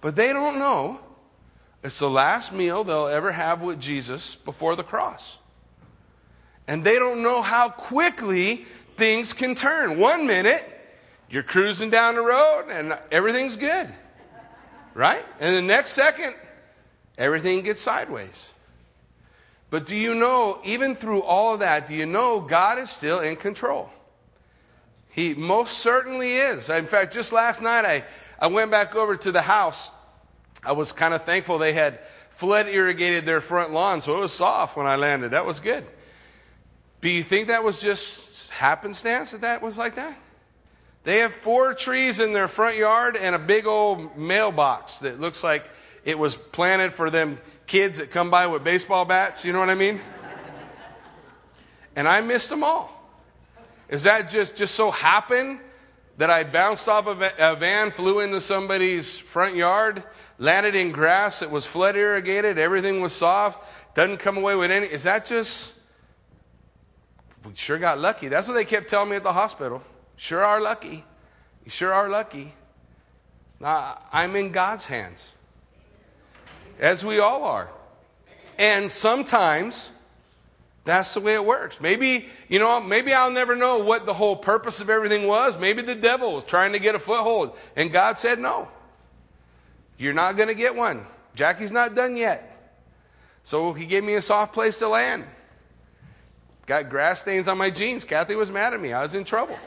But they don't know it's the last meal they'll ever have with Jesus before the cross. And they don't know how quickly things can turn. 1 minute, you're cruising down the road and everything's good, right? And the next second, everything gets sideways. But do you know, even through all of that, do you know God is still in control? He most certainly is. In fact, just last night, I went back over to the house. I was kind of thankful they had flood irrigated their front lawn, so it was soft when I landed. That was good. Do you think that was just happenstance that was like that? They have 4 trees in their front yard and a big old mailbox that looks like it was planted for them kids that come by with baseball bats. You know what I mean? And I missed them all. Is that just so happened that I bounced off of a van, flew into somebody's front yard, landed in grass that was flood irrigated, everything was soft, doesn't come away with any? Is that just, we sure got lucky? That's what they kept telling me at the hospital. Sure are lucky. You sure are lucky. Now, I'm in God's hands, as we all are. And sometimes that's the way it works. Maybe I'll never know what the whole purpose of everything was. Maybe the devil was trying to get a foothold. And God said, no, you're not going to get one. Jackie's not done yet. So he gave me a soft place to land. Got grass stains on my jeans. Kathy was mad at me. I was in trouble.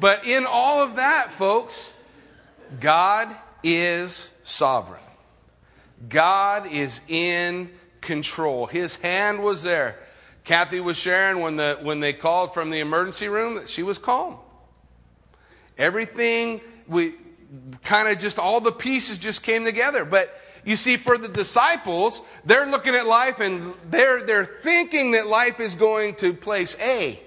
But in all of that, folks, God is sovereign. God is in control. His hand was there. Kathy was sharing when they called from the emergency room that she was calm. Everything, we kind of just all the pieces just came together. But you see, for the disciples, they're looking at life and they're thinking that life is going to place A.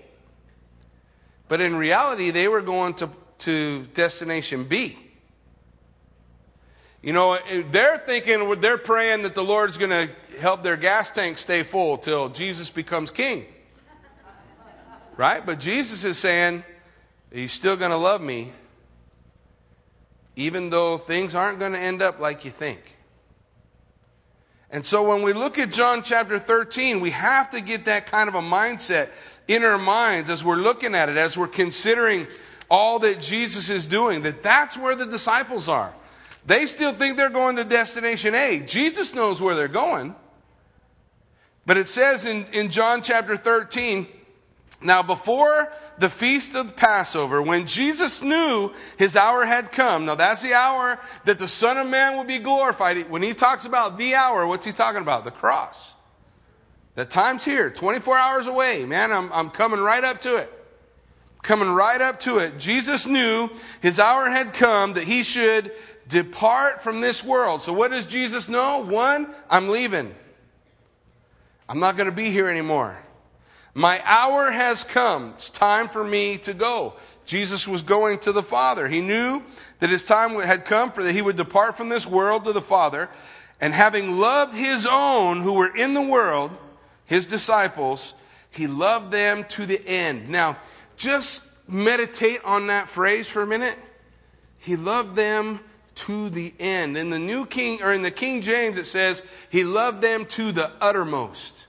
But in reality, they were going to destination B. You know, they're thinking, they're praying that the Lord's going to help their gas tank stay full till Jesus becomes king. Right? But Jesus is saying, he's still going to love me, even though things aren't going to end up like you think. And so when we look at John chapter 13, we have to get that kind of a mindset in our minds as we're looking at it, as we're considering all that Jesus is doing, that's where the disciples are. They still think they're going to destination A. Jesus knows where they're going. But it says in John chapter 13, now before the feast of Passover, when Jesus knew his hour had come. Now that's the hour that the Son of Man will be glorified. When he talks about the hour, what's he talking about? The cross. The time's here, 24 hours away. Man, I'm coming right up to it. Coming right up to it. Jesus knew his hour had come that he should depart from this world. So what does Jesus know? 1, I'm leaving. I'm not going to be here anymore. My hour has come. It's time for me to go. Jesus was going to the Father. He knew that his time had come for that he would depart from this world to the Father. And having loved his own who were in the world, his disciples, he loved them to the end. Now, just meditate on that phrase for a minute. He loved them to the end. In the King James, it says, he loved them to the uttermost.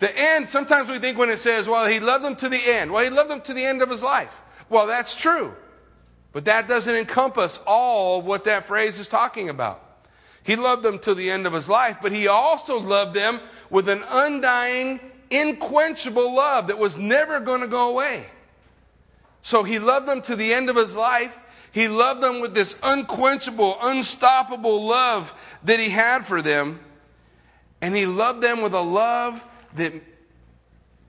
The end, sometimes we think when it says, well, he loved them to the end. Well, he loved them to the end of his life. Well, that's true. But that doesn't encompass all of what that phrase is talking about. He loved them to the end of his life, but he also loved them with an undying, unquenchable love that was never going to go away. So he loved them to the end of his life. He loved them with this unquenchable, unstoppable love that he had for them. And he loved them with a love that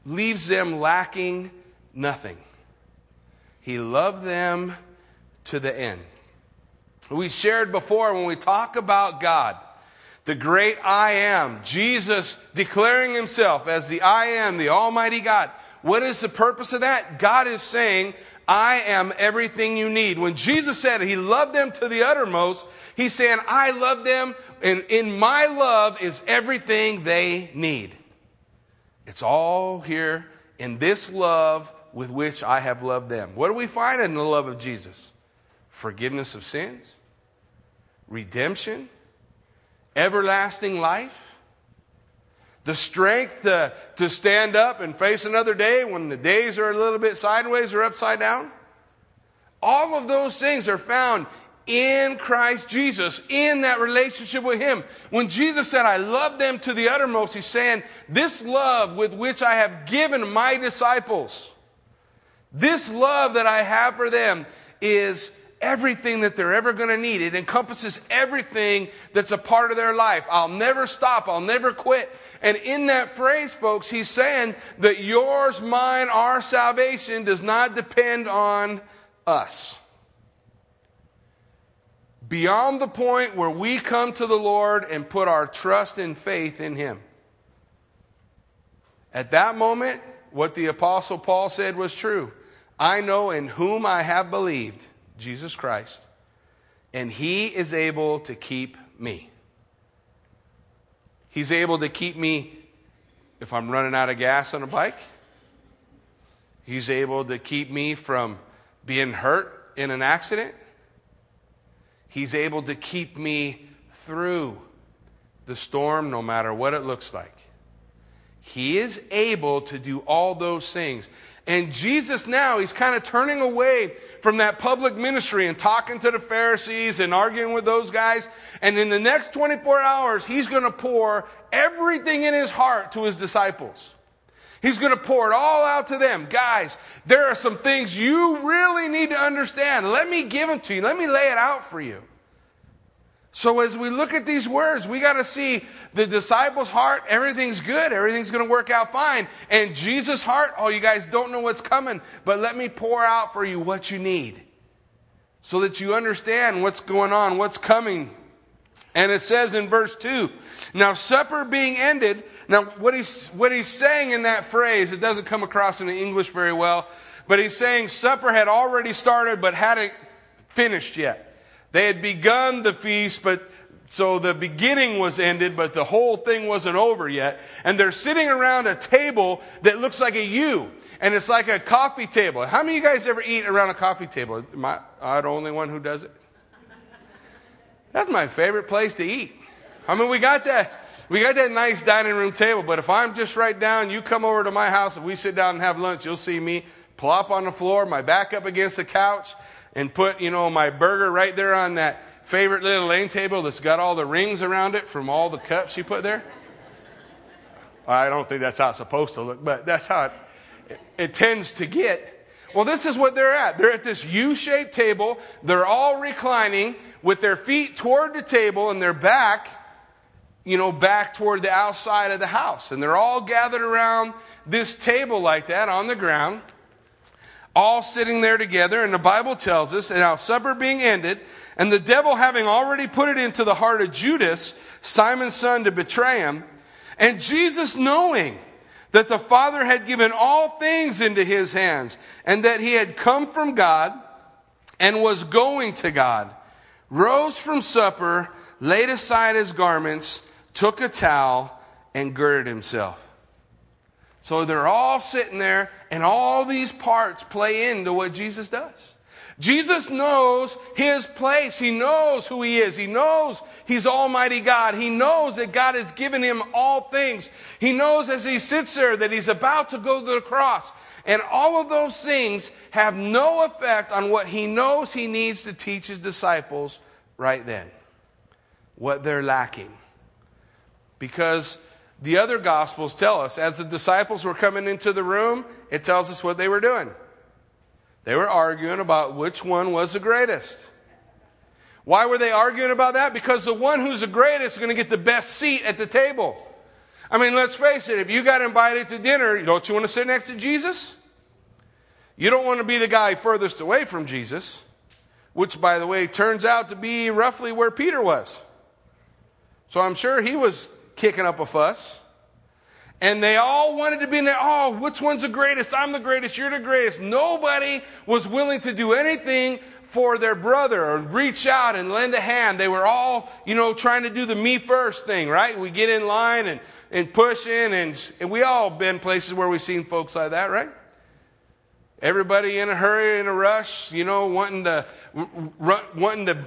leaves them lacking nothing. He loved them to the end. We shared before when we talk about God, the great I am, Jesus declaring himself as the I am, the Almighty God. What is the purpose of that? God is saying, I am everything you need. When Jesus said he loved them to the uttermost, he's saying, I love them, and in my love is everything they need. It's all here in this love with which I have loved them. What do we find in the love of Jesus? Forgiveness of sins, redemption, everlasting life, the strength to stand up and face another day when the days are a little bit sideways or upside down. All of those things are found in Christ Jesus, in that relationship with Him. When Jesus said, I love them to the uttermost, He's saying, this love with which I have given my disciples, this love that I have for them is everything that they're ever going to need. It encompasses everything that's a part of their life. I'll never stop. I'll never quit. And in that phrase, folks, He's saying that yours, mine, our salvation does not depend on us. Beyond the point where we come to the Lord and put our trust and faith in Him. At that moment, what the Apostle Paul said was true. I know in whom I have believed, Jesus Christ, and He is able to keep me. He's able to keep me if I'm running out of gas on a bike. He's able to keep me from being hurt in an accident. He's able to keep me through the storm, no matter what it looks like. He is able to do all those things. And Jesus now, He's kind of turning away from that public ministry and talking to the Pharisees and arguing with those guys. And in the next 24 hours, He's going to pour everything in His heart to His disciples. He's going to pour it all out to them. Guys, there are some things you really need to understand. Let me give them to you. Let me lay it out for you. So as we look at these words, we got to see the disciples' heart, everything's good. Everything's going to work out fine. And Jesus' heart, oh, you guys don't know what's coming, but let me pour out for you what you need so that you understand what's going on, what's coming. And it says in verse 2, now supper being ended. Now, what he's saying in that phrase, it doesn't come across in the English very well, but he's saying supper had already started but hadn't finished yet. They had begun the feast, but so the beginning was ended, but the whole thing wasn't over yet. And they're sitting around a table that looks like a U, and it's like a coffee table. How many of you guys ever eat around a coffee table? I'm the only one who does it. That's my favorite place to eat. I mean, we got that nice dining room table, but if I'm just right down, you come over to my house and we sit down and have lunch, you'll see me plop on the floor, my back up against the couch, and put, my burger right there on that favorite little lane table that's got all the rings around it from all the cups you put there. I don't think that's how it's supposed to look, but that's how it tends to get. Well, this is what they're at. They're at this U-shaped table. They're all reclining with their feet toward the table and their back back toward the outside of the house. And they're all gathered around this table like that on the ground, all sitting there together. And the Bible tells us, and now supper being ended, and the devil having already put it into the heart of Judas, Simon's son, to betray him, and Jesus knowing that the Father had given all things into His hands, and that He had come from God and was going to God, rose from supper, laid aside His garments, took a towel, and girded Himself. So they're all sitting there, and all these parts play into what Jesus does. Jesus knows His place. He knows who He is. He knows He's Almighty God. He knows that God has given Him all things. He knows as He sits there that He's about to go to the cross. And all of those things have no effect on what He knows He needs to teach His disciples right then. What they're lacking. Because the other Gospels tell us, as the disciples were coming into the room, it tells us what they were doing. They were arguing about which one was the greatest. Why were they arguing about that? Because the one who's the greatest is going to get the best seat at the table. I mean, let's face it, if you got invited to dinner, don't you want to sit next to Jesus? You don't want to be the guy furthest away from Jesus, which, by the way, turns out to be roughly where Peter was. So I'm sure he was kicking up a fuss. And they all wanted to be in there. Oh, which one's the greatest? I'm the greatest. You're the greatest. Nobody was willing to do anything for their brother or reach out and lend a hand. They were all, trying to do the me first thing, right? We get in line and push in. And we all been places where we've seen folks like that, right? Everybody in a hurry, in a rush, you know, wanting to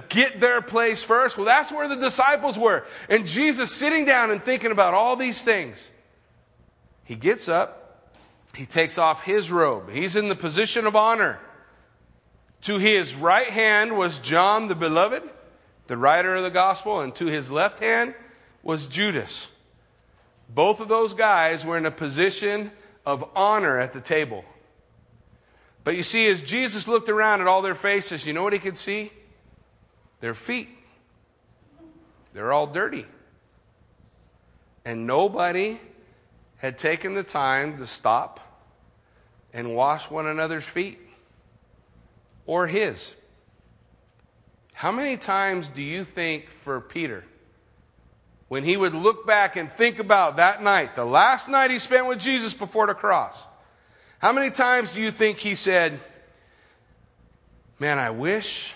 get their place first. Well, that's where the disciples were. And Jesus sitting down and thinking about all these things. He gets up. He takes off his robe. He's in the position of honor. To his right hand was John the Beloved, the writer of the gospel, and to his left hand was Judas. Both of those guys were in a position of honor at the table. But you see, as Jesus looked around at all their faces, you know what he could see? Their feet. They're all dirty. And nobody had taken the time to stop and wash one another's feet or his. How many times do you think for Peter, when he would look back and think about that night, the last night he spent with Jesus before the cross, how many times do you think he said, man, I wish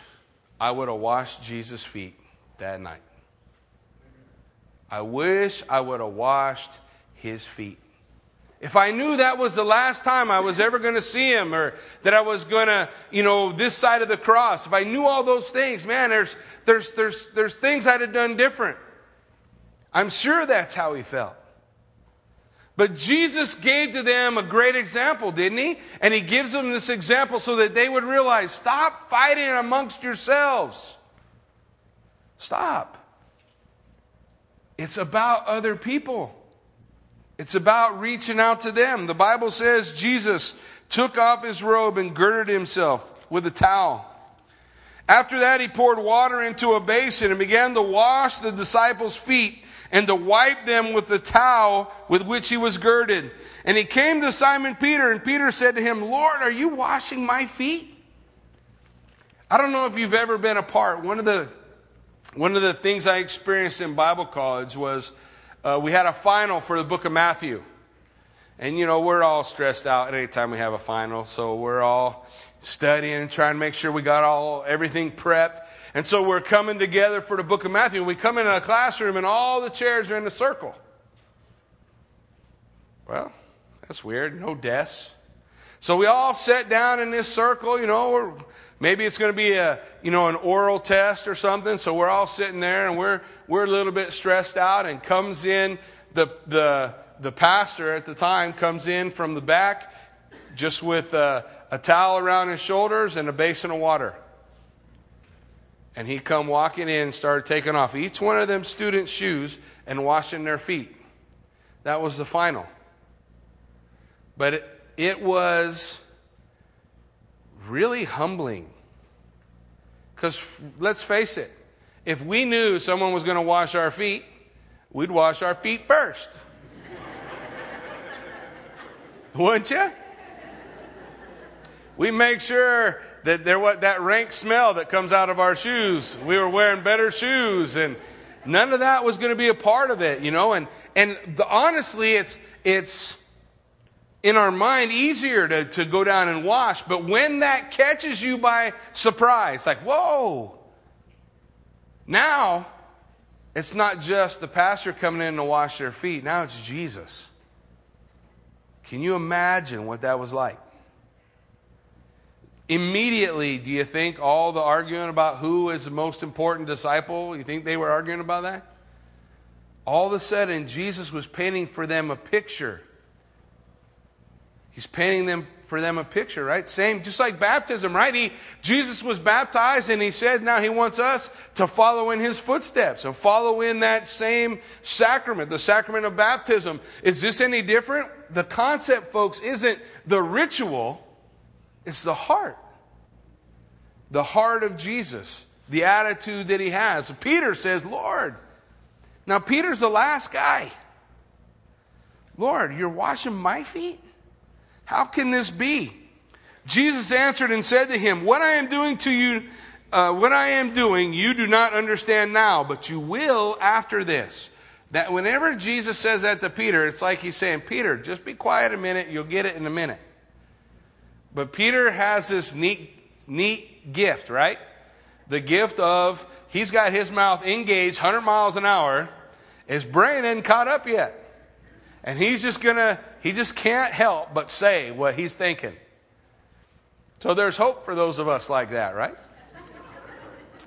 I would have washed Jesus' feet that night. I wish I would have washed his feet. If I knew that was the last time I was ever going to see him, or that I was going to, you know, this side of the cross, if I knew all those things, man, there's things I'd have done different. I'm sure that's how he felt. But Jesus gave to them a great example, didn't he? And he gives them this example so that they would realize, stop fighting amongst yourselves. Stop. It's about other people. It's about reaching out to them. The Bible says Jesus took off his robe and girded himself with a towel. After that, he poured water into a basin and began to wash the disciples' feet and to wipe them with the towel with which he was girded. And he came to Simon Peter, and Peter said to him, Lord, are you washing my feet? I don't know if you've ever been a part. One of the things I experienced in Bible college was we had a final for the book of Matthew. And, you know, we're all stressed out anytime we have a final. So we're all studying, trying to make sure we got everything prepped. And so we're coming together for the book of Matthew. We come into a classroom and all the chairs are in a circle. Well, that's weird. No desks. So we all sat down in this circle, you know, or maybe it's going to be an oral test or something. So we're all sitting there and we're a little bit stressed out, and comes in the pastor at the time comes in from the back just with a towel around his shoulders and a basin of water. And he come walking in and started taking off each one of them students' shoes and washing their feet. That was the final. But it was really humbling. Because let's face it, if we knew someone was going to wash our feet, we'd wash our feet first. Wouldn't you? We make sure that there was that rank smell that comes out of our shoes. We were wearing better shoes, and none of that was going to be a part of it, you know. And honestly, it's in our mind easier to go down and wash. But when that catches you by surprise, like, whoa, now it's not just the pastor coming in to wash their feet. Now it's Jesus. Can you imagine what that was like? Immediately, do you think all the arguing about who is the most important disciple, you think they were arguing about that? All of a sudden, Jesus was painting for them a picture. He's painting for them a picture, right? Same, just like baptism, right? Jesus was baptized, and he said now he wants us to follow in his footsteps and follow in that same sacrament, the sacrament of baptism. Is this any different? The concept, folks, isn't the ritual. It's the heart. The heart of Jesus. The attitude that he has. Peter says, Lord. Now Peter's the last guy. Lord, you're washing my feet? How can this be? Jesus answered and said to him, What I am doing, you do not understand now, but you will after this. That whenever Jesus says that to Peter, it's like he's saying, Peter, just be quiet a minute. You'll get it in a minute. But Peter has this neat gift, right? The gift of, he's got his mouth engaged 100 miles an hour. His brain ain't caught up yet. And he just can't help but say what he's thinking. So there's hope for those of us like that, right?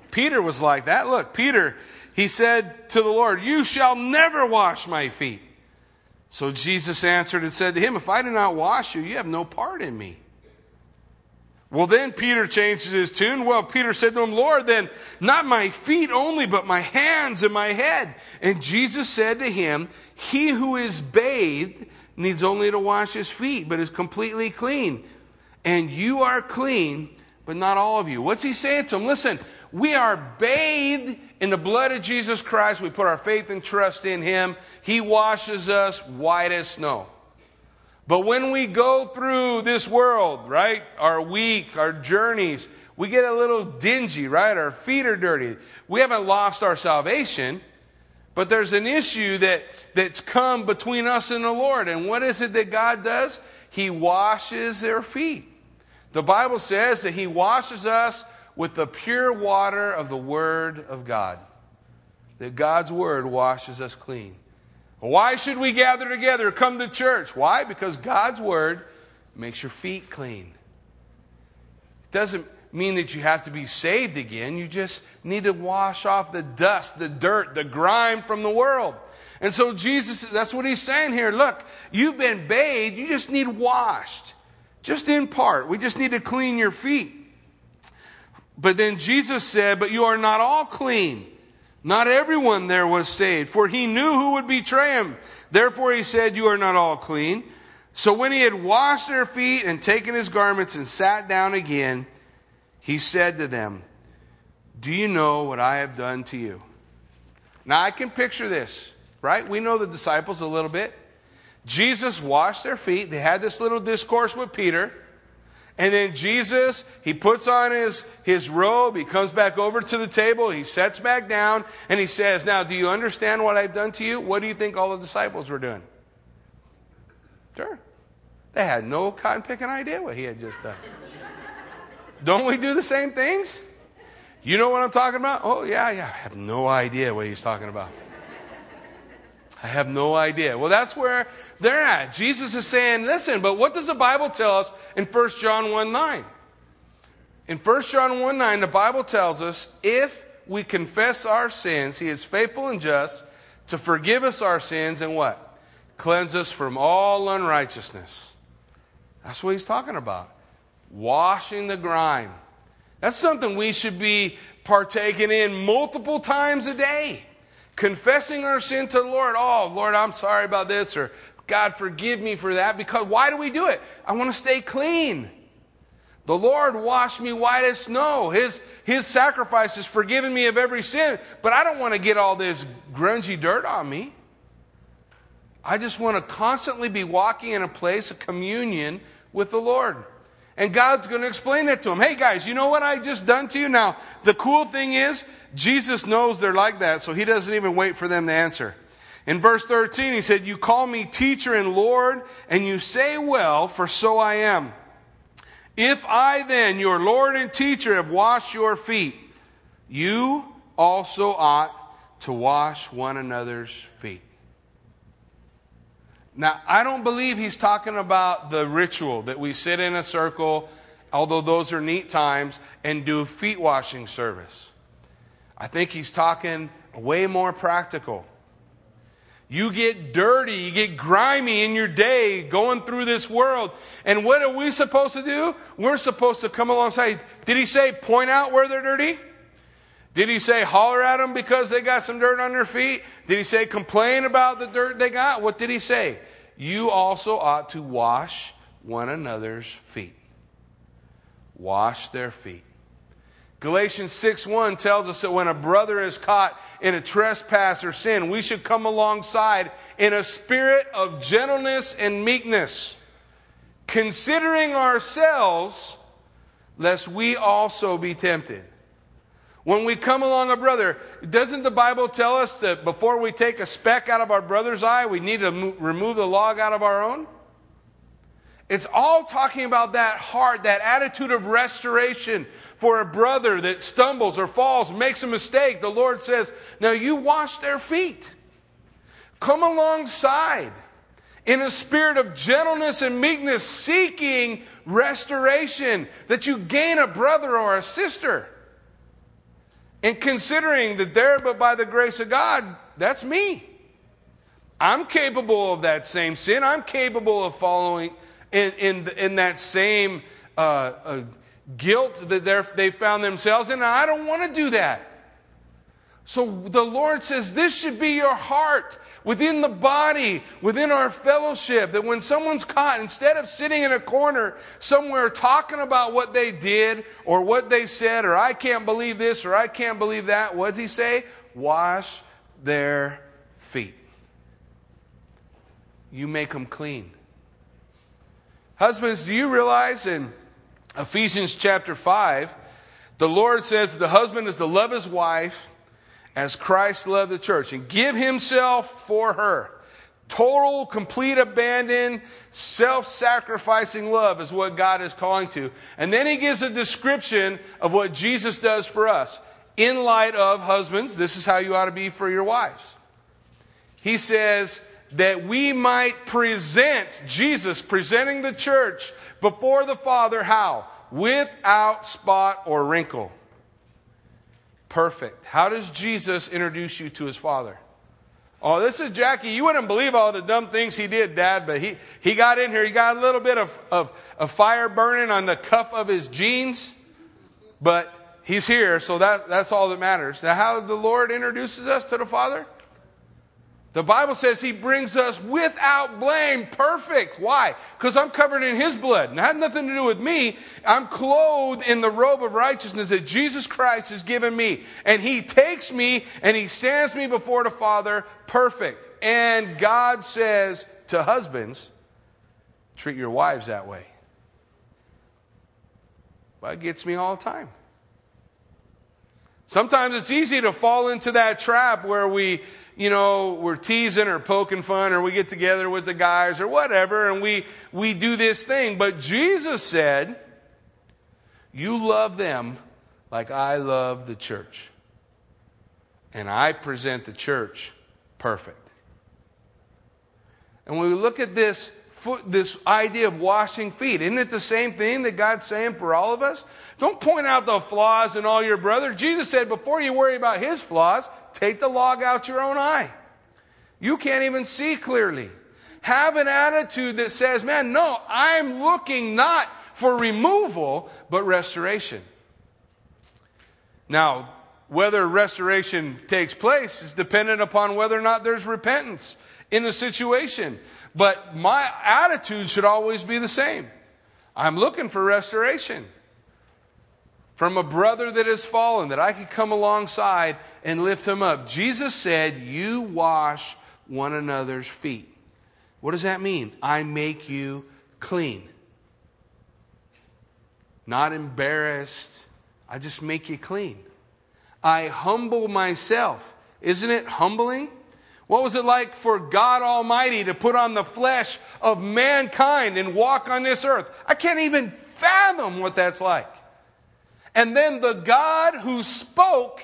Peter was like that. Look, Peter, he said to the Lord, "You shall never wash my feet." So Jesus answered and said to him, "If I do not wash you, you have no part in me." Well, then Peter changes his tune. Well, Peter said to him, "Lord, then not my feet only, but my hands and my head." And Jesus said to him, "He who is bathed needs only to wash his feet, but is completely clean. And you are clean, but not all of you." What's he saying to him? Listen, we are bathed in the blood of Jesus Christ. We put our faith and trust in him. He washes us white as snow. But when we go through this world, right, our week, our journeys, we get a little dingy, right? Our feet are dirty. We haven't lost our salvation, but there's an issue that's come between us and the Lord. And what is it that God does? He washes their feet. The Bible says that he washes us with the pure water of the Word of God. That God's Word washes us clean. Why should we gather together, come to church? Why? Because God's Word makes your feet clean. It doesn't mean that you have to be saved again. You just need to wash off the dust, the dirt, the grime from the world. And so Jesus, that's what he's saying here. Look, you've been bathed. You just need washed. Just in part. We just need to clean your feet. But then Jesus said, "But you are not all clean. Not everyone there was saved, for he knew who would betray him. Therefore he said, 'You are not all clean.' So when he had washed their feet and taken his garments and sat down again, he said to them, 'Do you know what I have done to you?'" Now I can picture this, right? We know the disciples a little bit. Jesus washed their feet. They had this little discourse with Peter. And then Jesus, he puts on his robe, he comes back over to the table, he sits back down, and he says, "Now, do you understand what I've done to you?" What do you think all the disciples were doing? Sure. They had no cotton-picking idea what he had just done. Don't we do the same things? You know what I'm talking about? Oh, yeah, I have no idea what he's talking about. I have no idea. Well, that's where they're at. Jesus is saying, listen, but what does the Bible tell us in 1 John 1:9? In 1 John 1:9, the Bible tells us, if we confess our sins, he is faithful and just to forgive us our sins and what? Cleanse us from all unrighteousness. That's what he's talking about. Washing the grime. That's something we should be partaking in multiple times a day. Confessing our sin to the Lord. "Oh, Lord, I'm sorry about this," or "God, forgive me for that." Because why do we do it? I want to stay clean. The Lord washed me white as snow. His sacrifice has forgiven me of every sin. But I don't want to get all this grungy dirt on me. I just want to constantly be walking in a place of communion with the Lord. And God's going to explain it to them. "Hey guys, you know what I just done to you?" Now, the cool thing is, Jesus knows they're like that, so he doesn't even wait for them to answer. In verse 13, he said, "You call me teacher and Lord, and you say well, for so I am. If I then, your Lord and teacher, have washed your feet, you also ought to wash one another's feet." Now, I don't believe he's talking about the ritual that we sit in a circle, although those are neat times, and do feet washing service. I think he's talking way more practical. You get dirty, you get grimy in your day going through this world. And what are we supposed to do? We're supposed to come alongside. Did he say point out where they're dirty? Did he say holler at them because they got some dirt on their feet? Did he say complain about the dirt they got? What did he say? You also ought to wash one another's feet. Wash their feet. Galatians 6:1 tells us that when a brother is caught in a trespass or sin, we should come alongside in a spirit of gentleness and meekness, considering ourselves, lest we also be tempted. When we come along a brother, doesn't the Bible tell us that before we take a speck out of our brother's eye, we need to remove the log out of our own? It's all talking about that heart, that attitude of restoration for a brother that stumbles or falls, makes a mistake. The Lord says, now you wash their feet. Come alongside. in a spirit of gentleness and meekness, seeking restoration, that you gain a brother or a sister. And considering that there, but by the grace of God, that's me. I'm capable of that same sin. I'm capable of following in that same guilt that they found themselves in. And I don't want to do that. So the Lord says this should be your heart within the body, within our fellowship, that when someone's caught, instead of sitting in a corner somewhere talking about what they did or what they said, or I can't believe this or I can't believe that, what does he say? Wash their feet. You make them clean. Husbands, do you realize in Ephesians chapter 5, the Lord says the husband is to love his wife as Christ loved the church and give himself for her. Total, complete abandon, self-sacrificing love is what God is calling to. And then he gives a description of what Jesus does for us. In light of, husbands, this is how you ought to be for your wives. He says that we might present, Jesus presenting the church before the Father, how? Without spot or wrinkle. Perfect. How does Jesus introduce you to his Father? Oh, this is Jackie. You wouldn't believe all the dumb things he did, Dad, but he got in here. He got a little bit of fire burning on the cuff of his jeans, but he's here, so that's all that matters. Now, how the Lord introduces us to the Father? The Bible says he brings us without blame, perfect. Why? Because I'm covered in his blood. And it had nothing to do with me. I'm clothed in the robe of righteousness that Jesus Christ has given me. And he takes me and he stands me before the Father, perfect. And God says to husbands, treat your wives that way. Well, it gets me all the time. Sometimes it's easy to fall into that trap where we're teasing or poking fun, or we get together with the guys or whatever, and we do this thing. But Jesus said, you love them like I love the church. And I present the church perfect. And when we look at this idea of washing feet, isn't it the same thing that God's saying for all of us? Don't point out the flaws in all your brothers. Jesus said, before you worry about his flaws, take the log out your own eye. You can't even see clearly. Have an attitude that says, man, no, I'm looking not for removal, but restoration. Now, whether restoration takes place is dependent upon whether or not there's repentance in the situation. But my attitude should always be the same. I'm looking for restoration from a brother that has fallen, that I could come alongside and lift him up. Jesus said, you wash one another's feet. What does that mean? I make you clean. Not embarrassed. I just make you clean. I humble myself. Isn't it humbling? What was it like for God Almighty to put on the flesh of mankind and walk on this earth? I can't even fathom what that's like. And then the God who spoke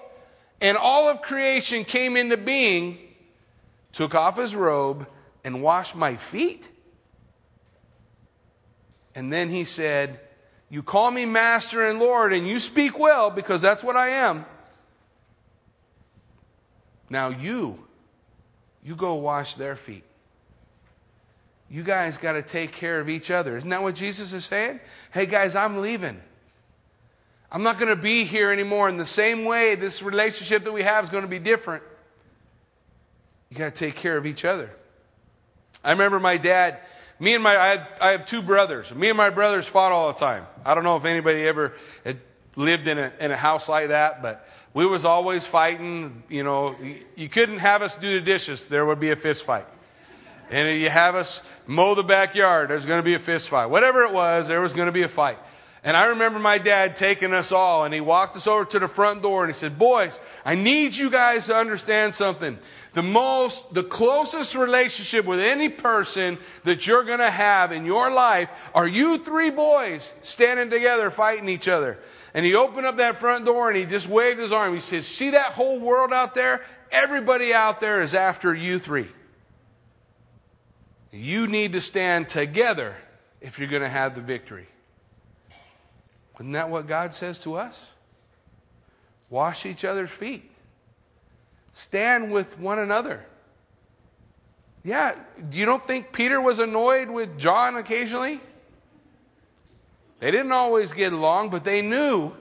and all of creation came into being, took off his robe and washed my feet. And then he said, you call me Master and Lord, and you speak well, because that's what I am. Now you go wash their feet. You guys got to take care of each other. Isn't that what Jesus is saying? Hey guys, I'm leaving. I'm not going to be here anymore. In the same way, this relationship that we have is going to be different. You got to take care of each other. I remember my dad, I have two brothers. Me and my brothers fought all the time. I don't know if anybody ever had lived in a house like that, but we was always fighting. You know, you couldn't have us do the dishes. There would be a fist fight. And if you have us mow the backyard, there's going to be a fist fight. Whatever it was, there was going to be a fight. And I remember my dad taking us all, and he walked us over to the front door, and he said, boys, I need you guys to understand something. The closest relationship with any person that you're going to have in your life are you three boys standing together fighting each other. And he opened up that front door, and he just waved his arm. He says, see that whole world out there? Everybody out there is after you three. You need to stand together if you're going to have the victory. Isn't that what God says to us? Wash each other's feet. Stand with one another. Yeah, you don't think Peter was annoyed with John occasionally? They didn't always get along, but they knew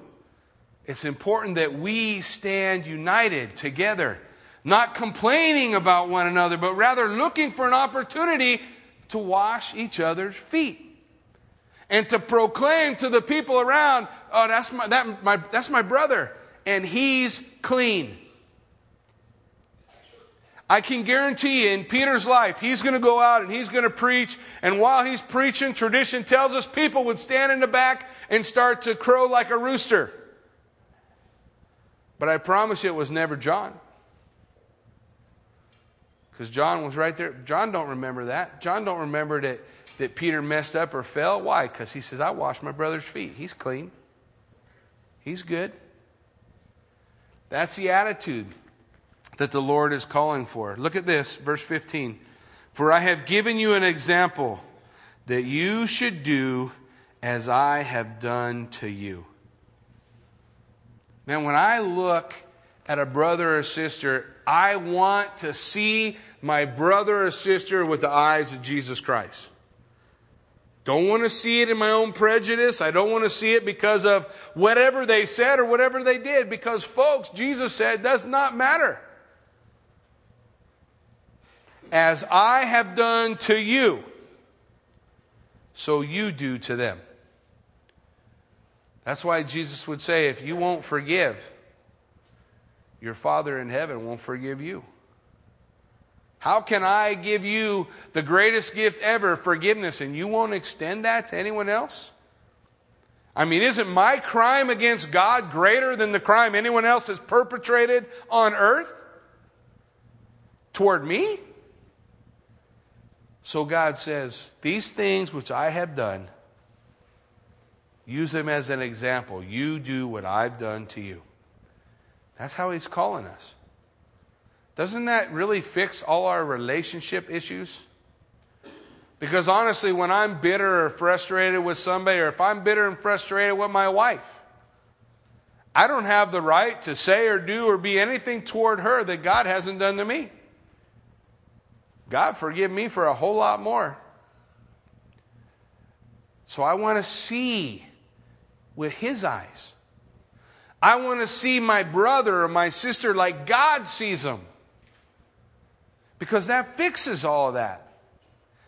it's important that we stand united together, not complaining about one another, but rather looking for an opportunity to wash each other's feet and to proclaim to the people around, oh, that's my brother, and he's clean. I can guarantee you in Peter's life, he's going to go out and he's going to preach. And while he's preaching, tradition tells us people would stand in the back and start to crow like a rooster. But I promise you it was never John. Because John was right there. John don't remember that. John don't remember that Peter messed up or fell. Why? Because he says, I washed my brother's feet. He's clean. He's good. That's the attitude that the Lord is calling for. Look at this, verse 15. For I have given you an example that you should do as I have done to you. Man, when I look at a brother or sister, I want to see my brother or sister with the eyes of Jesus Christ. Don't want to see it in my own prejudice. I don't want to see it because of whatever they said or whatever they did. Because, folks, Jesus said, does not matter. As I have done to you, so you do to them. That's why Jesus would say, if you won't forgive, your Father in heaven won't forgive you. How can I give you the greatest gift ever, forgiveness, and you won't extend that to anyone else? I mean, isn't my crime against God greater than the crime anyone else has perpetrated on earth toward me? So God says, these things which I have done, use them as an example. You do what I've done to you. That's how he's calling us. Doesn't that really fix all our relationship issues? Because honestly, when I'm bitter or frustrated with somebody, or if I'm bitter and frustrated with my wife, I don't have the right to say or do or be anything toward her that God hasn't done to me. God, forgive me for a whole lot more. So I want to see with his eyes. I want to see my brother or my sister like God sees them. Because that fixes all of that.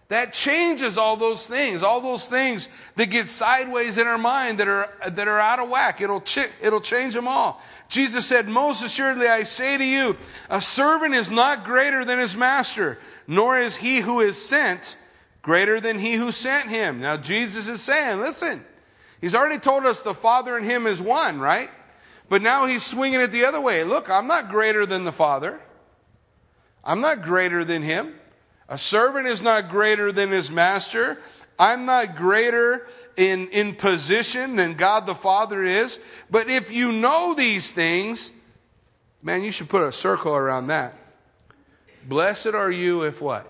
That changes all those things that get sideways in our mind that are out of whack. It'll change them all. Jesus said, most assuredly I say to you, a servant is not greater than his master, nor is he who is sent greater than he who sent him. Now Jesus is saying, listen, he's already told us the Father and him is one, right? But now he's swinging it the other way. Look, I'm not greater than the Father. I'm not greater than him. A servant is not greater than his master. I'm not greater in position than God the Father is. But if you know these things, man, you should put a circle around that. Blessed are you if what?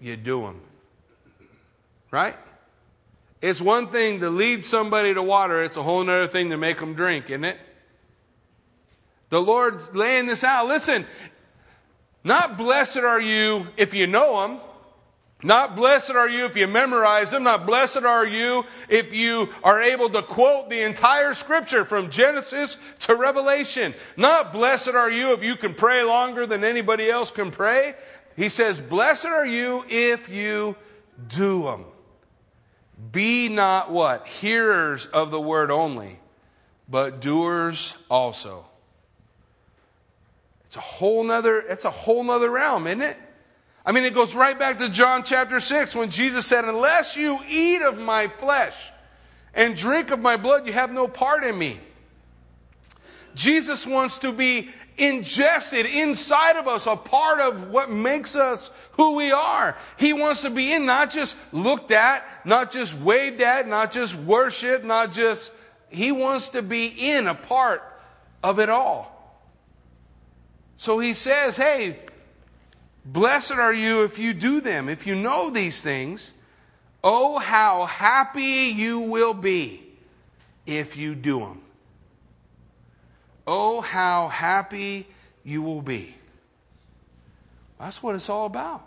You do them. Right? It's one thing to lead somebody to water. It's a whole other thing to make them drink, isn't it? The Lord's laying this out. Listen. Not blessed are you if you know them. Not blessed are you if you memorize them. Not blessed are you if you are able to quote the entire scripture from Genesis to Revelation. Not blessed are you if you can pray longer than anybody else can pray. He says, blessed are you if you do them. Be not what? Hearers of the word only, but doers also. It's a whole nother realm, isn't it? I mean, it goes right back to John chapter 6 when Jesus said, unless you eat of my flesh and drink of my blood, you have no part in me. Jesus wants to be ingested inside of us, a part of what makes us who we are. He wants to be in, not just looked at, not just waved at, not just worshiped, he wants to be in, a part of it all. So he says, hey, Blessed are you if you do them. If you know these things, oh, how happy you will be if you do them. Oh, how happy you will be. That's what it's all about.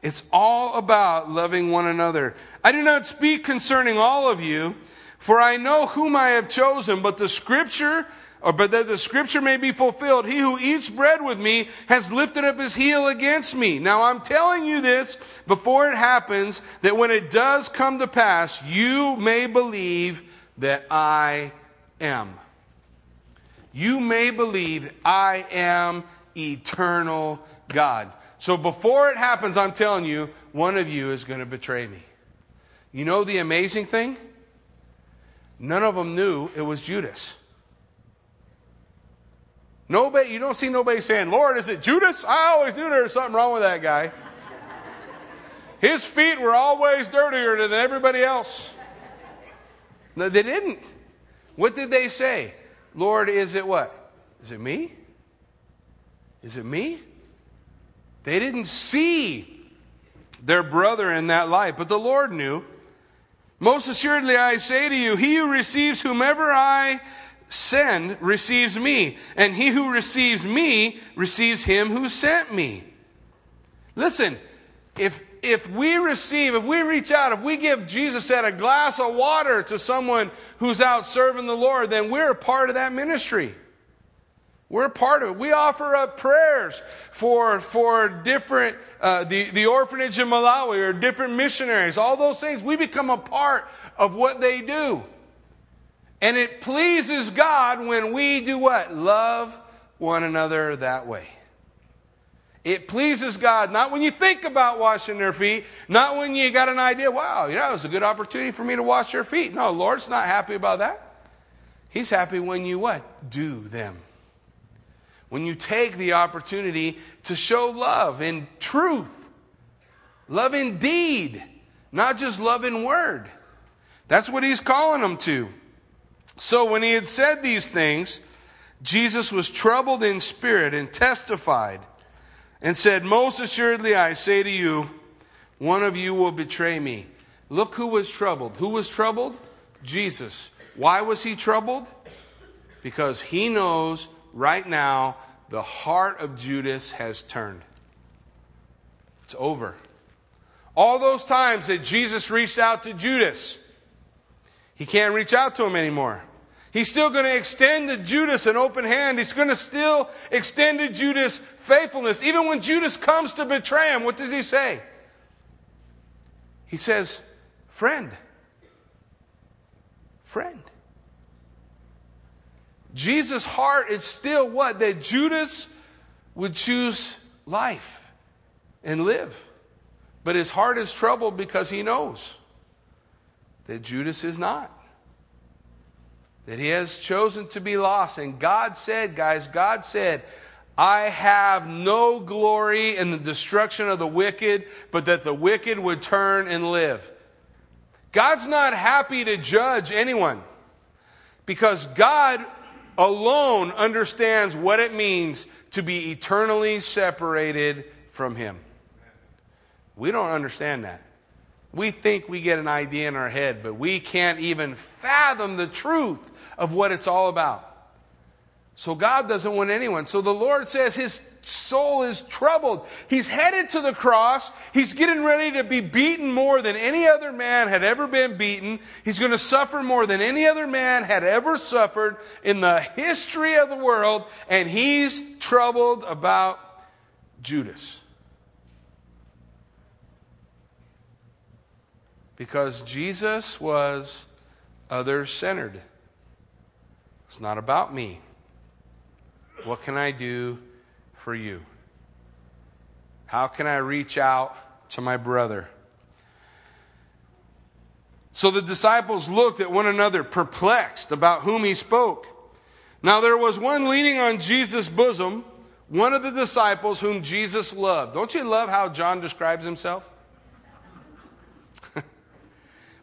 It's all about loving one another. I do not speak concerning all of you, for I know whom I have chosen, but that the scripture may be fulfilled. He who eats bread with me has lifted up his heel against me. Now I'm telling you this before it happens, that when it does come to pass, you may believe that I am. You may believe I am eternal God. So before it happens, I'm telling you, one of you is going to betray me. You know the amazing thing? None of them knew it was Judas. Nobody, you don't see nobody saying, Lord, is it Judas? I always knew there was something wrong with that guy. His feet were always dirtier than everybody else. No, they didn't. What did they say? Lord, is it what? Is it me? Is it me? They didn't see their brother in that light, but the Lord knew. Most assuredly, I say to you, he who receives whomever I send receives me, and he who receives me receives him who sent me. Listen, if we reach out, if we give Jesus said a glass of water to someone who's out serving the Lord, then we're a part of that ministry. We're a part of it. We offer up prayers for different, the orphanage in Malawi or different missionaries, all those things. We become a part of what they do. And it pleases God when we do what? Love one another that way. It pleases God, not when you think about washing their feet, not when you got an idea, wow, that was a good opportunity for me to wash their feet. No, Lord's not happy about that. He's happy when you what? Do them. When you take the opportunity to show love in truth, love in deed, not just love in word. That's what he's calling them to. So when he had said these things, Jesus was troubled in spirit and testified and said, most assuredly, I say to you, one of you will betray me. Look who was troubled. Who was troubled? Jesus. Why was he troubled? Because he knows right now the heart of Judas has turned. It's over. All those times that Jesus reached out to Judas, he can't reach out to him anymore. He's still going to extend to Judas an open hand. He's going to still extend to Judas faithfulness. Even when Judas comes to betray him, what does he say? He says, friend. Jesus' heart is still what? That Judas would choose life and live. But his heart is troubled because he knows that Judas is not. That he has chosen to be lost. And God said, I have no glory in the destruction of the wicked, but that the wicked would turn and live. God's not happy to judge anyone, because God alone understands what it means to be eternally separated from him. We don't understand that. We think we get an idea in our head, but we can't even fathom the truth of what it's all about. So God doesn't want anyone. So the Lord says his soul is troubled. He's headed to the cross. He's getting ready to be beaten more than any other man had ever been beaten. He's going to suffer more than any other man had ever suffered in the history of the world. And he's troubled about Judas. Because Jesus was other-centered. It's not about me. What can I do for you? How can I reach out to my brother? So the disciples looked at one another, perplexed about whom he spoke. Now there was one leaning on Jesus' bosom, one of the disciples whom Jesus loved. Don't you love how John describes himself?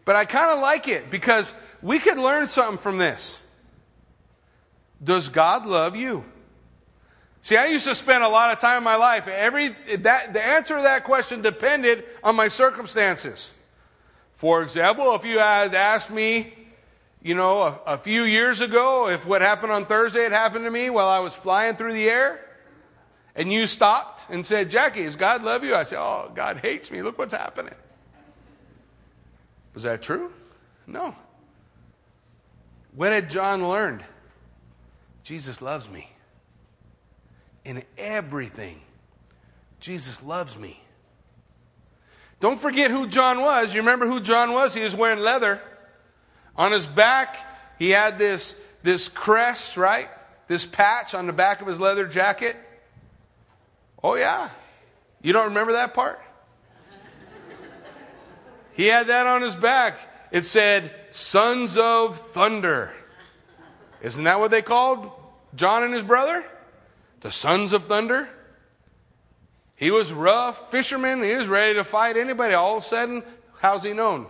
But I kind of like it, because we could learn something from this. Does God love you? See, I used to spend a lot of time in my life. The answer to that question depended on my circumstances. For example, if you had asked me, a few years ago, if what happened on Thursday had happened to me while I was flying through the air, and you stopped and said, "Jackie, does God love you?" I said, "Oh, God hates me. Look what's happening." Was that true? No. What had John learned? Jesus loves me. In everything, Jesus loves me. Don't forget who John was. You remember who John was? He was wearing leather. On his back, he had this crest, right? This patch on the back of his leather jacket. Oh, yeah. You don't remember that part? He had that on his back. It said, "Sons of Thunder." Isn't that what they called John and his brother? The sons of thunder. He was rough fisherman. He was ready to fight anybody. All of a sudden, how's he known?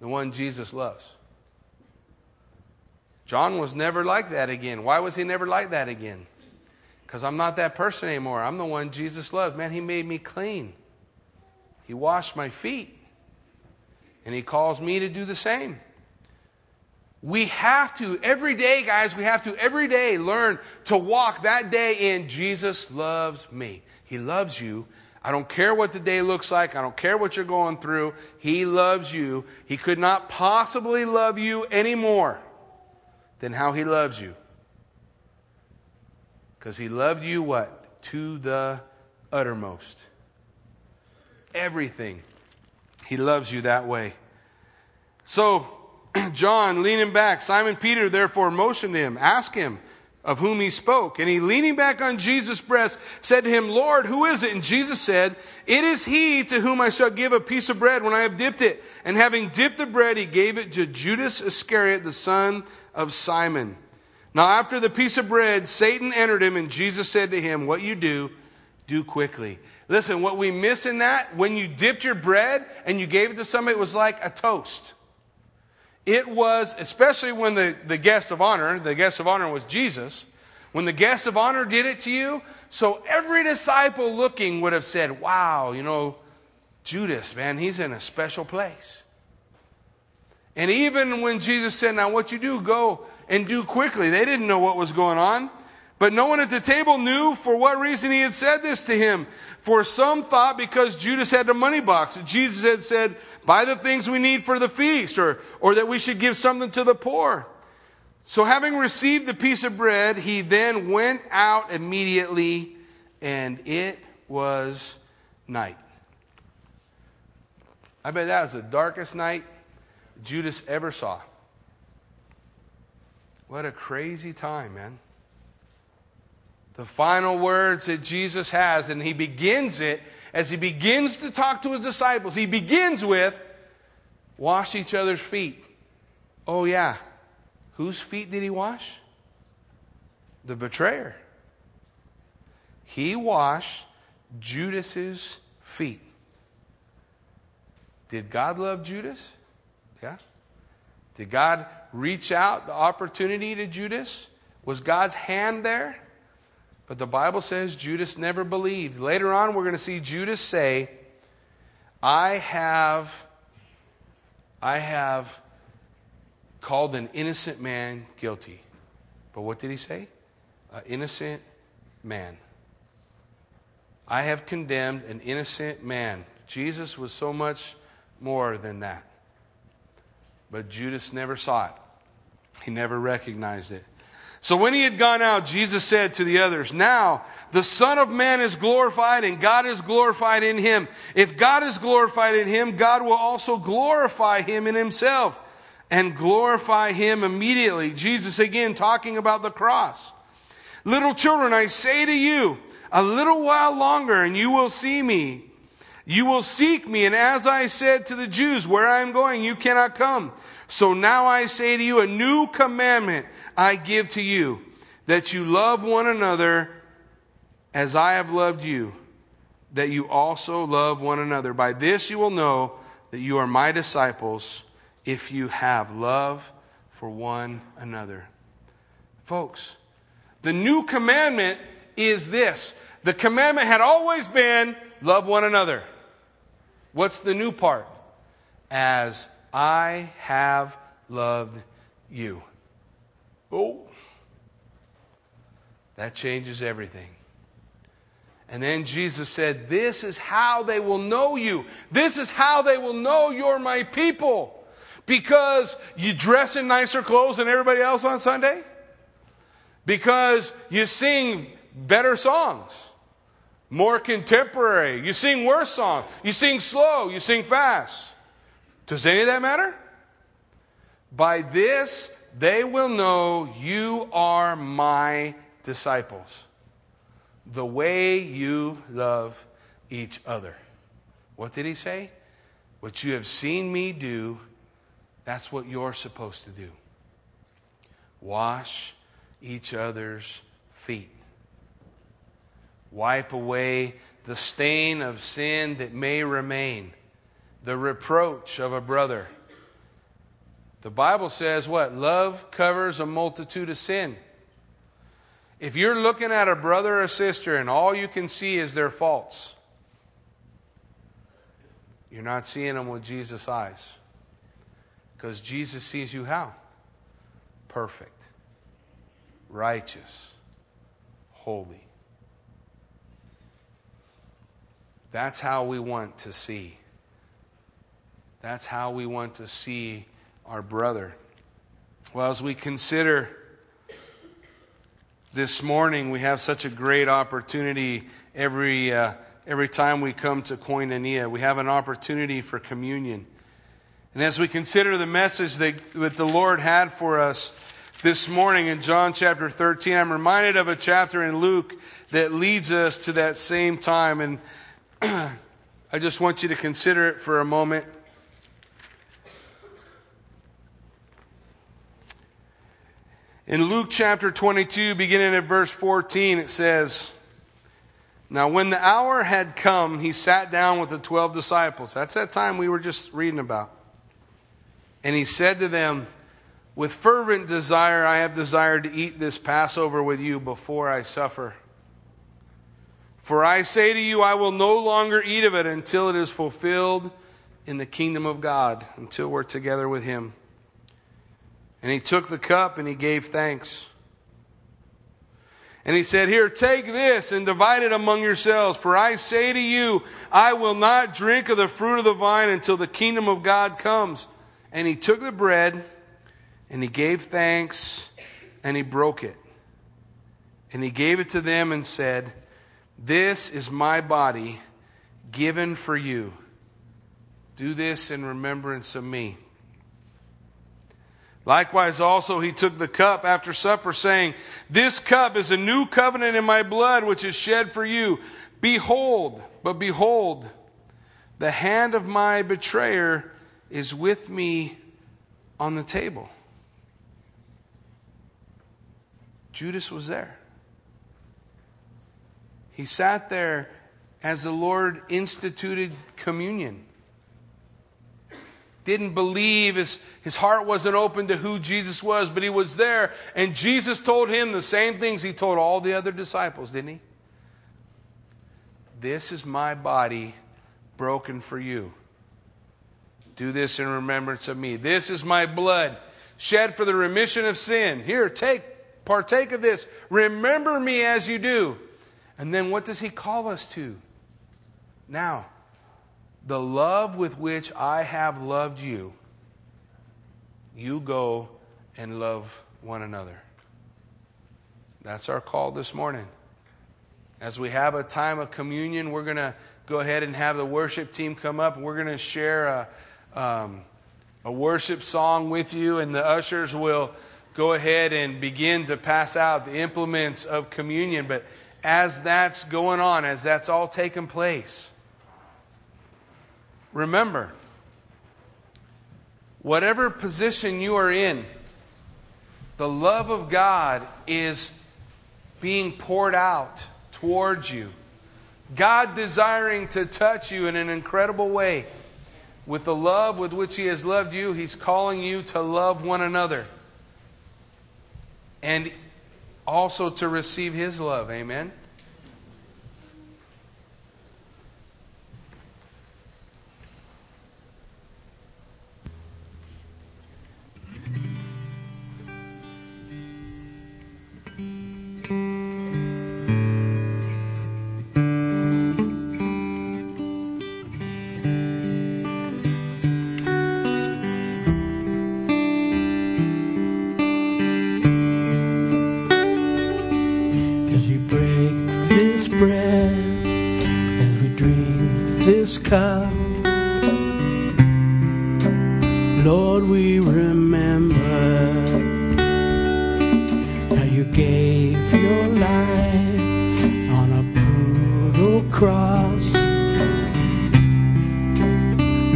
The one Jesus loves. John was never like that again. Why was he never like that again? Because I'm not that person anymore. I'm the one Jesus loves. Man, he made me clean. He washed my feet. And he calls me to do the same. We have to, every day, guys, learn to walk that day in Jesus loves me. He loves you. I don't care what the day looks like. I don't care what you're going through. He loves you. He could not possibly love you any more than how he loves you. Because he loved you what? To the uttermost. Everything. He loves you that way. So, John, leaning back, Simon Peter therefore motioned to him, asked him of whom he spoke. And he, leaning back on Jesus' breast, said to him, "Lord, who is it?" And Jesus said, "It is he to whom I shall give a piece of bread when I have dipped it." And having dipped the bread, he gave it to Judas Iscariot, the son of Simon. Now after the piece of bread, Satan entered him, and Jesus said to him, "What you do, do quickly." Listen, what we miss in that, when you dipped your bread and you gave it to somebody, it was like a toast. It was, especially when the guest of honor was Jesus. When the guest of honor did it to you, so every disciple looking would have said, "Wow, Judas, man, he's in a special place." And even when Jesus said, "Now what you do, go and do quickly," they didn't know what was going on. But no one at the table knew for what reason he had said this to him. For some thought because Judas had the money box, that Jesus had said, "Buy the things we need for the feast," or that we should give something to the poor. So having received the piece of bread, he then went out immediately, and it was night. I bet that was the darkest night Judas ever saw. What a crazy time, man. The final words that Jesus has, and he begins it as he begins to talk to his disciples. He begins with, "Wash each other's feet." Oh yeah, whose feet did he wash? The betrayer. He washed Judas's feet. Did God love Judas? Yeah. Did God reach out the opportunity to Judas? Was God's hand there? But the Bible says Judas never believed. Later on, we're going to see Judas say, I have called an innocent man guilty. But what did he say? An innocent man. I have condemned an innocent man. Jesus was so much more than that. But Judas never saw it. He never recognized it. So when he had gone out, Jesus said to the others, "Now the Son of Man is glorified, and God is glorified in him. If God is glorified in him, God will also glorify him in himself, and glorify him immediately." Jesus again talking about the cross. "Little children, I say to you, a little while longer, and you will see me. You will seek me, and as I said to the Jews, where I am going, you cannot come. So now I say to you, a new commandment I give to you, that you love one another as I have loved you, that you also love one another. By this you will know that you are my disciples, if you have love for one another." Folks, the new commandment is this. The commandment had always been, love one another. What's the new part? As I have loved you. Oh, that changes everything. And then Jesus said, this is how they will know you. This is how they will know you're my people. Because you dress in nicer clothes than everybody else on Sunday? Because you sing better songs, more contemporary. You sing worse songs. You sing slow. You sing fast. Does any of that matter? By this, they will know you are my disciples. The way you love each other. What did he say? What you have seen me do, that's what you're supposed to do. Wash each other's feet. Wipe away the stain of sin that may remain. The reproach of a brother. The Bible says what? Love covers a multitude of sin. If you're looking at a brother or sister and all you can see is their faults, you're not seeing them with Jesus' eyes. Because Jesus sees you how? Perfect. Righteous. Holy. That's how we want to see. That's how we want to see our brother. Well, as we consider this morning, we have such a great opportunity every time we come to Koinonia. We have an opportunity for communion. And as we consider the message that the Lord had for us this morning in John chapter 13, I'm reminded of a chapter in Luke that leads us to that same time. And I just want you to consider it for a moment. In Luke chapter 22, beginning at verse 14, it says, Now when the hour had come, he sat down with the 12 disciples. That's that time we were just reading about. And he said to them, With fervent desire I have desired to eat this Passover with you before I suffer. For I say to you, I will no longer eat of it until it is fulfilled in the kingdom of God, until we're together with him. And he took the cup and he gave thanks. And he said, Here, take this and divide it among yourselves. For I say to you, I will not drink of the fruit of the vine until the kingdom of God comes. And he took the bread and he gave thanks and he broke it. And he gave it to them and said, This is my body given for you. Do this in remembrance of me. Likewise also he took the cup after supper, saying, This cup is a new covenant in my blood, which is shed for you. Behold, the hand of my betrayer is with me on the table. Judas was there. He sat there as the Lord instituted communion. Didn't believe, his heart wasn't open to who Jesus was, but he was there. And Jesus told him the same things he told all the other disciples, didn't he? This is my body broken for you. Do this in remembrance of me. This is my blood shed for the remission of sin. Here, partake of this. Remember me as you do. And then what does he call us to? Now, the love with which I have loved you, you go and love one another. That's our call this morning. As we have a time of communion, we're going to go ahead and have the worship team come up. We're going to share a worship song with you, and the ushers will go ahead and begin to pass out the implements of communion. But as that's going on, as that's all taking place, remember, whatever position you are in, the love of God is being poured out towards you. God desiring to touch you in an incredible way. With the love with which He has loved you, He's calling you to love one another. And also to receive His love. Amen? cup. Lord, we remember how you gave your life on a brutal cross.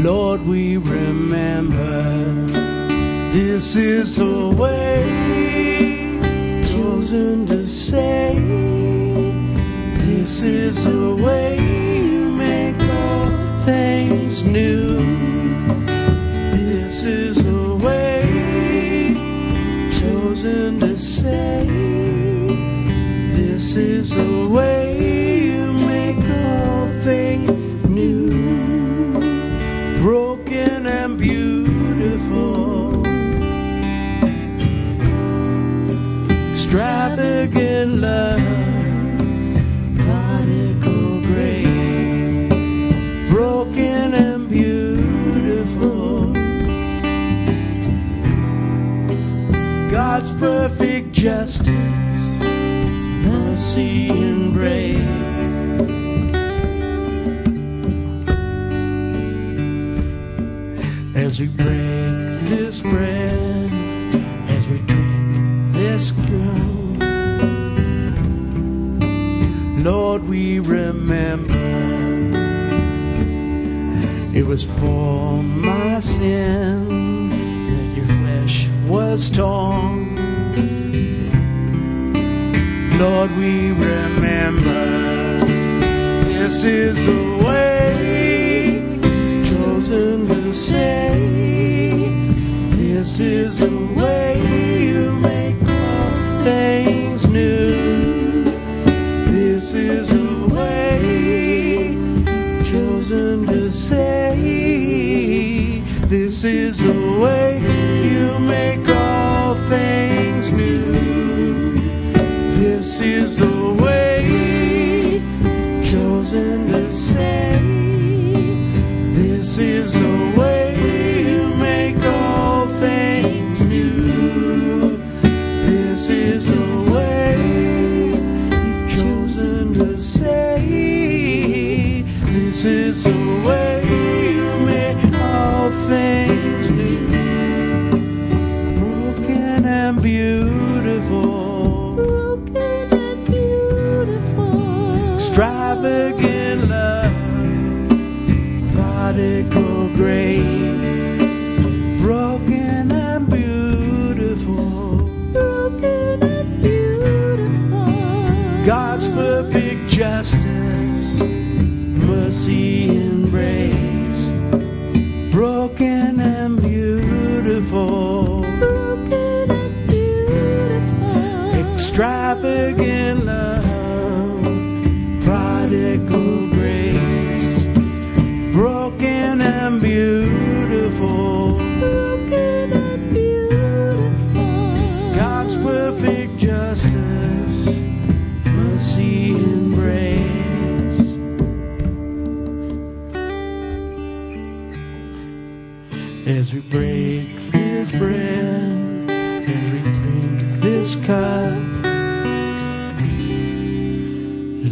Lord, we remember this is the way chosen to say, this is the way you make all things new. This is the way chosen to say, this is the way you make all things new. Broken and beautiful, extravagant love, God's perfect justice, mercy and grace. As we break this bread, as we drink this cup, Lord, we remember it was for my sin that your flesh was torn. Lord, we remember this is the way chosen to say, this is the way you make all things new. This is the way chosen to say, this is the way you make all things new. This is the way chosen to say, this is the way you make all things new. This is the way you've chosen to say, this is the way you make all things new. Broken and beautiful, extravagant love, prodigal grace, broken and beautiful, broken and beautiful, God's perfect justice, mercy and grace, broken and beautiful, broken and beautiful, extravagant love, prodigal grace, broken and beautiful, broken and beautiful, God's perfect justice, mercy and grace. As we break this bread, as we drink this cup,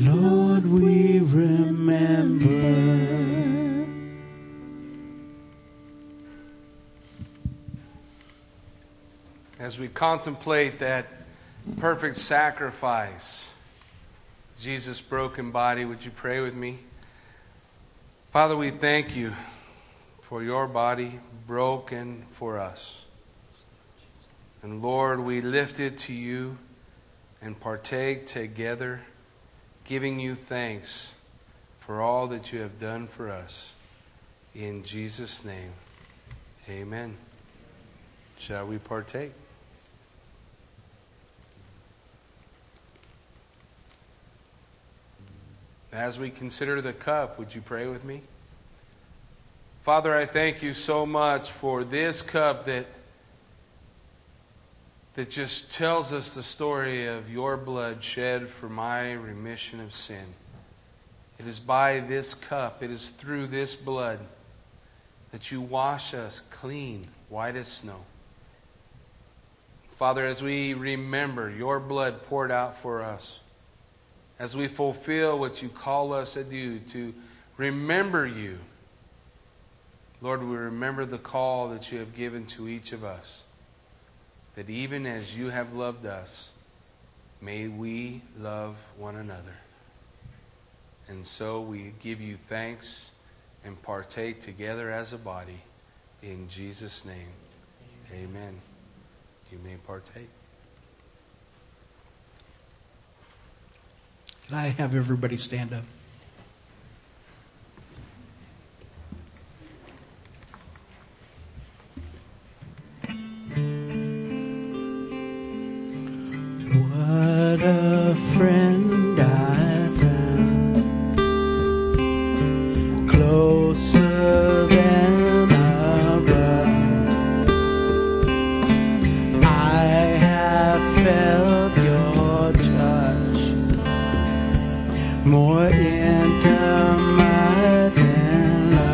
Lord, we remember. As we contemplate that perfect sacrifice, Jesus' broken body, would you pray with me? Father, we thank you for your body broken for us. And Lord, we lift it to you and partake together, giving you thanks for all that you have done for us. In Jesus' name, amen. Shall we partake? As we consider the cup, would you pray with me? Father, I thank you so much for this cup that just tells us the story of your blood shed for my remission of sin. It is by this cup, it is through this blood that you wash us clean, white as snow. Father, as we remember your blood poured out for us, as we fulfill what you call us to do, to remember you Lord, we remember the call that you have given to each of us, that even as you have loved us, may we love one another. And so we give you thanks and partake together as a body. In Jesus' name, amen. You may partake. Can I have everybody stand up? What a friend I found, closer than a brother. I have felt your touch, more intimate than love.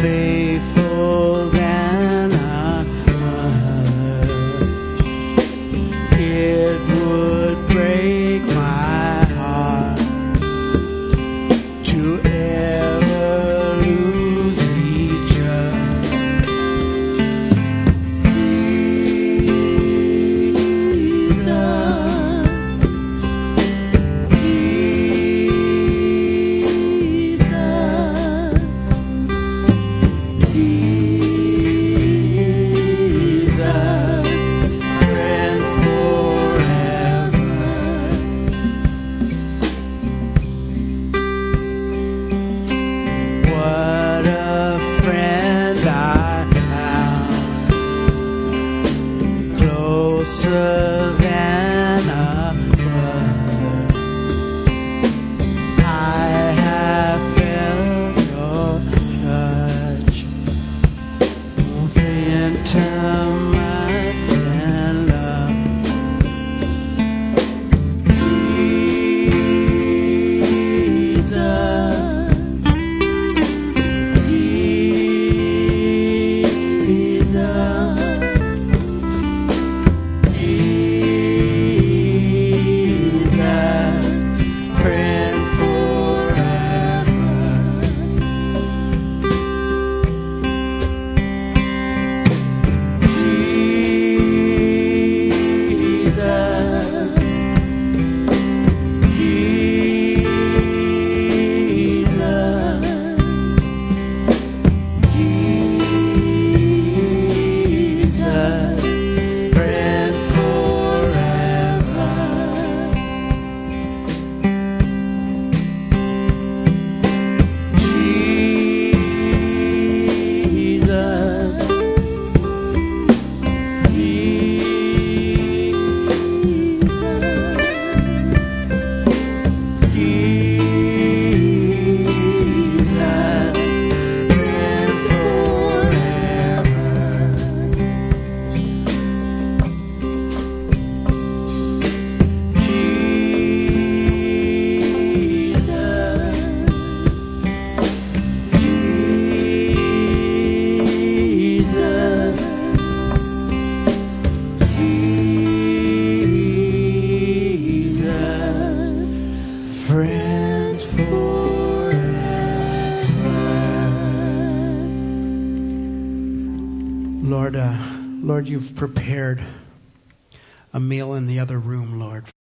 Faithful than a mother, it would break my heart to ever lose each other. Lord, you've prepared a meal in the other room, Lord,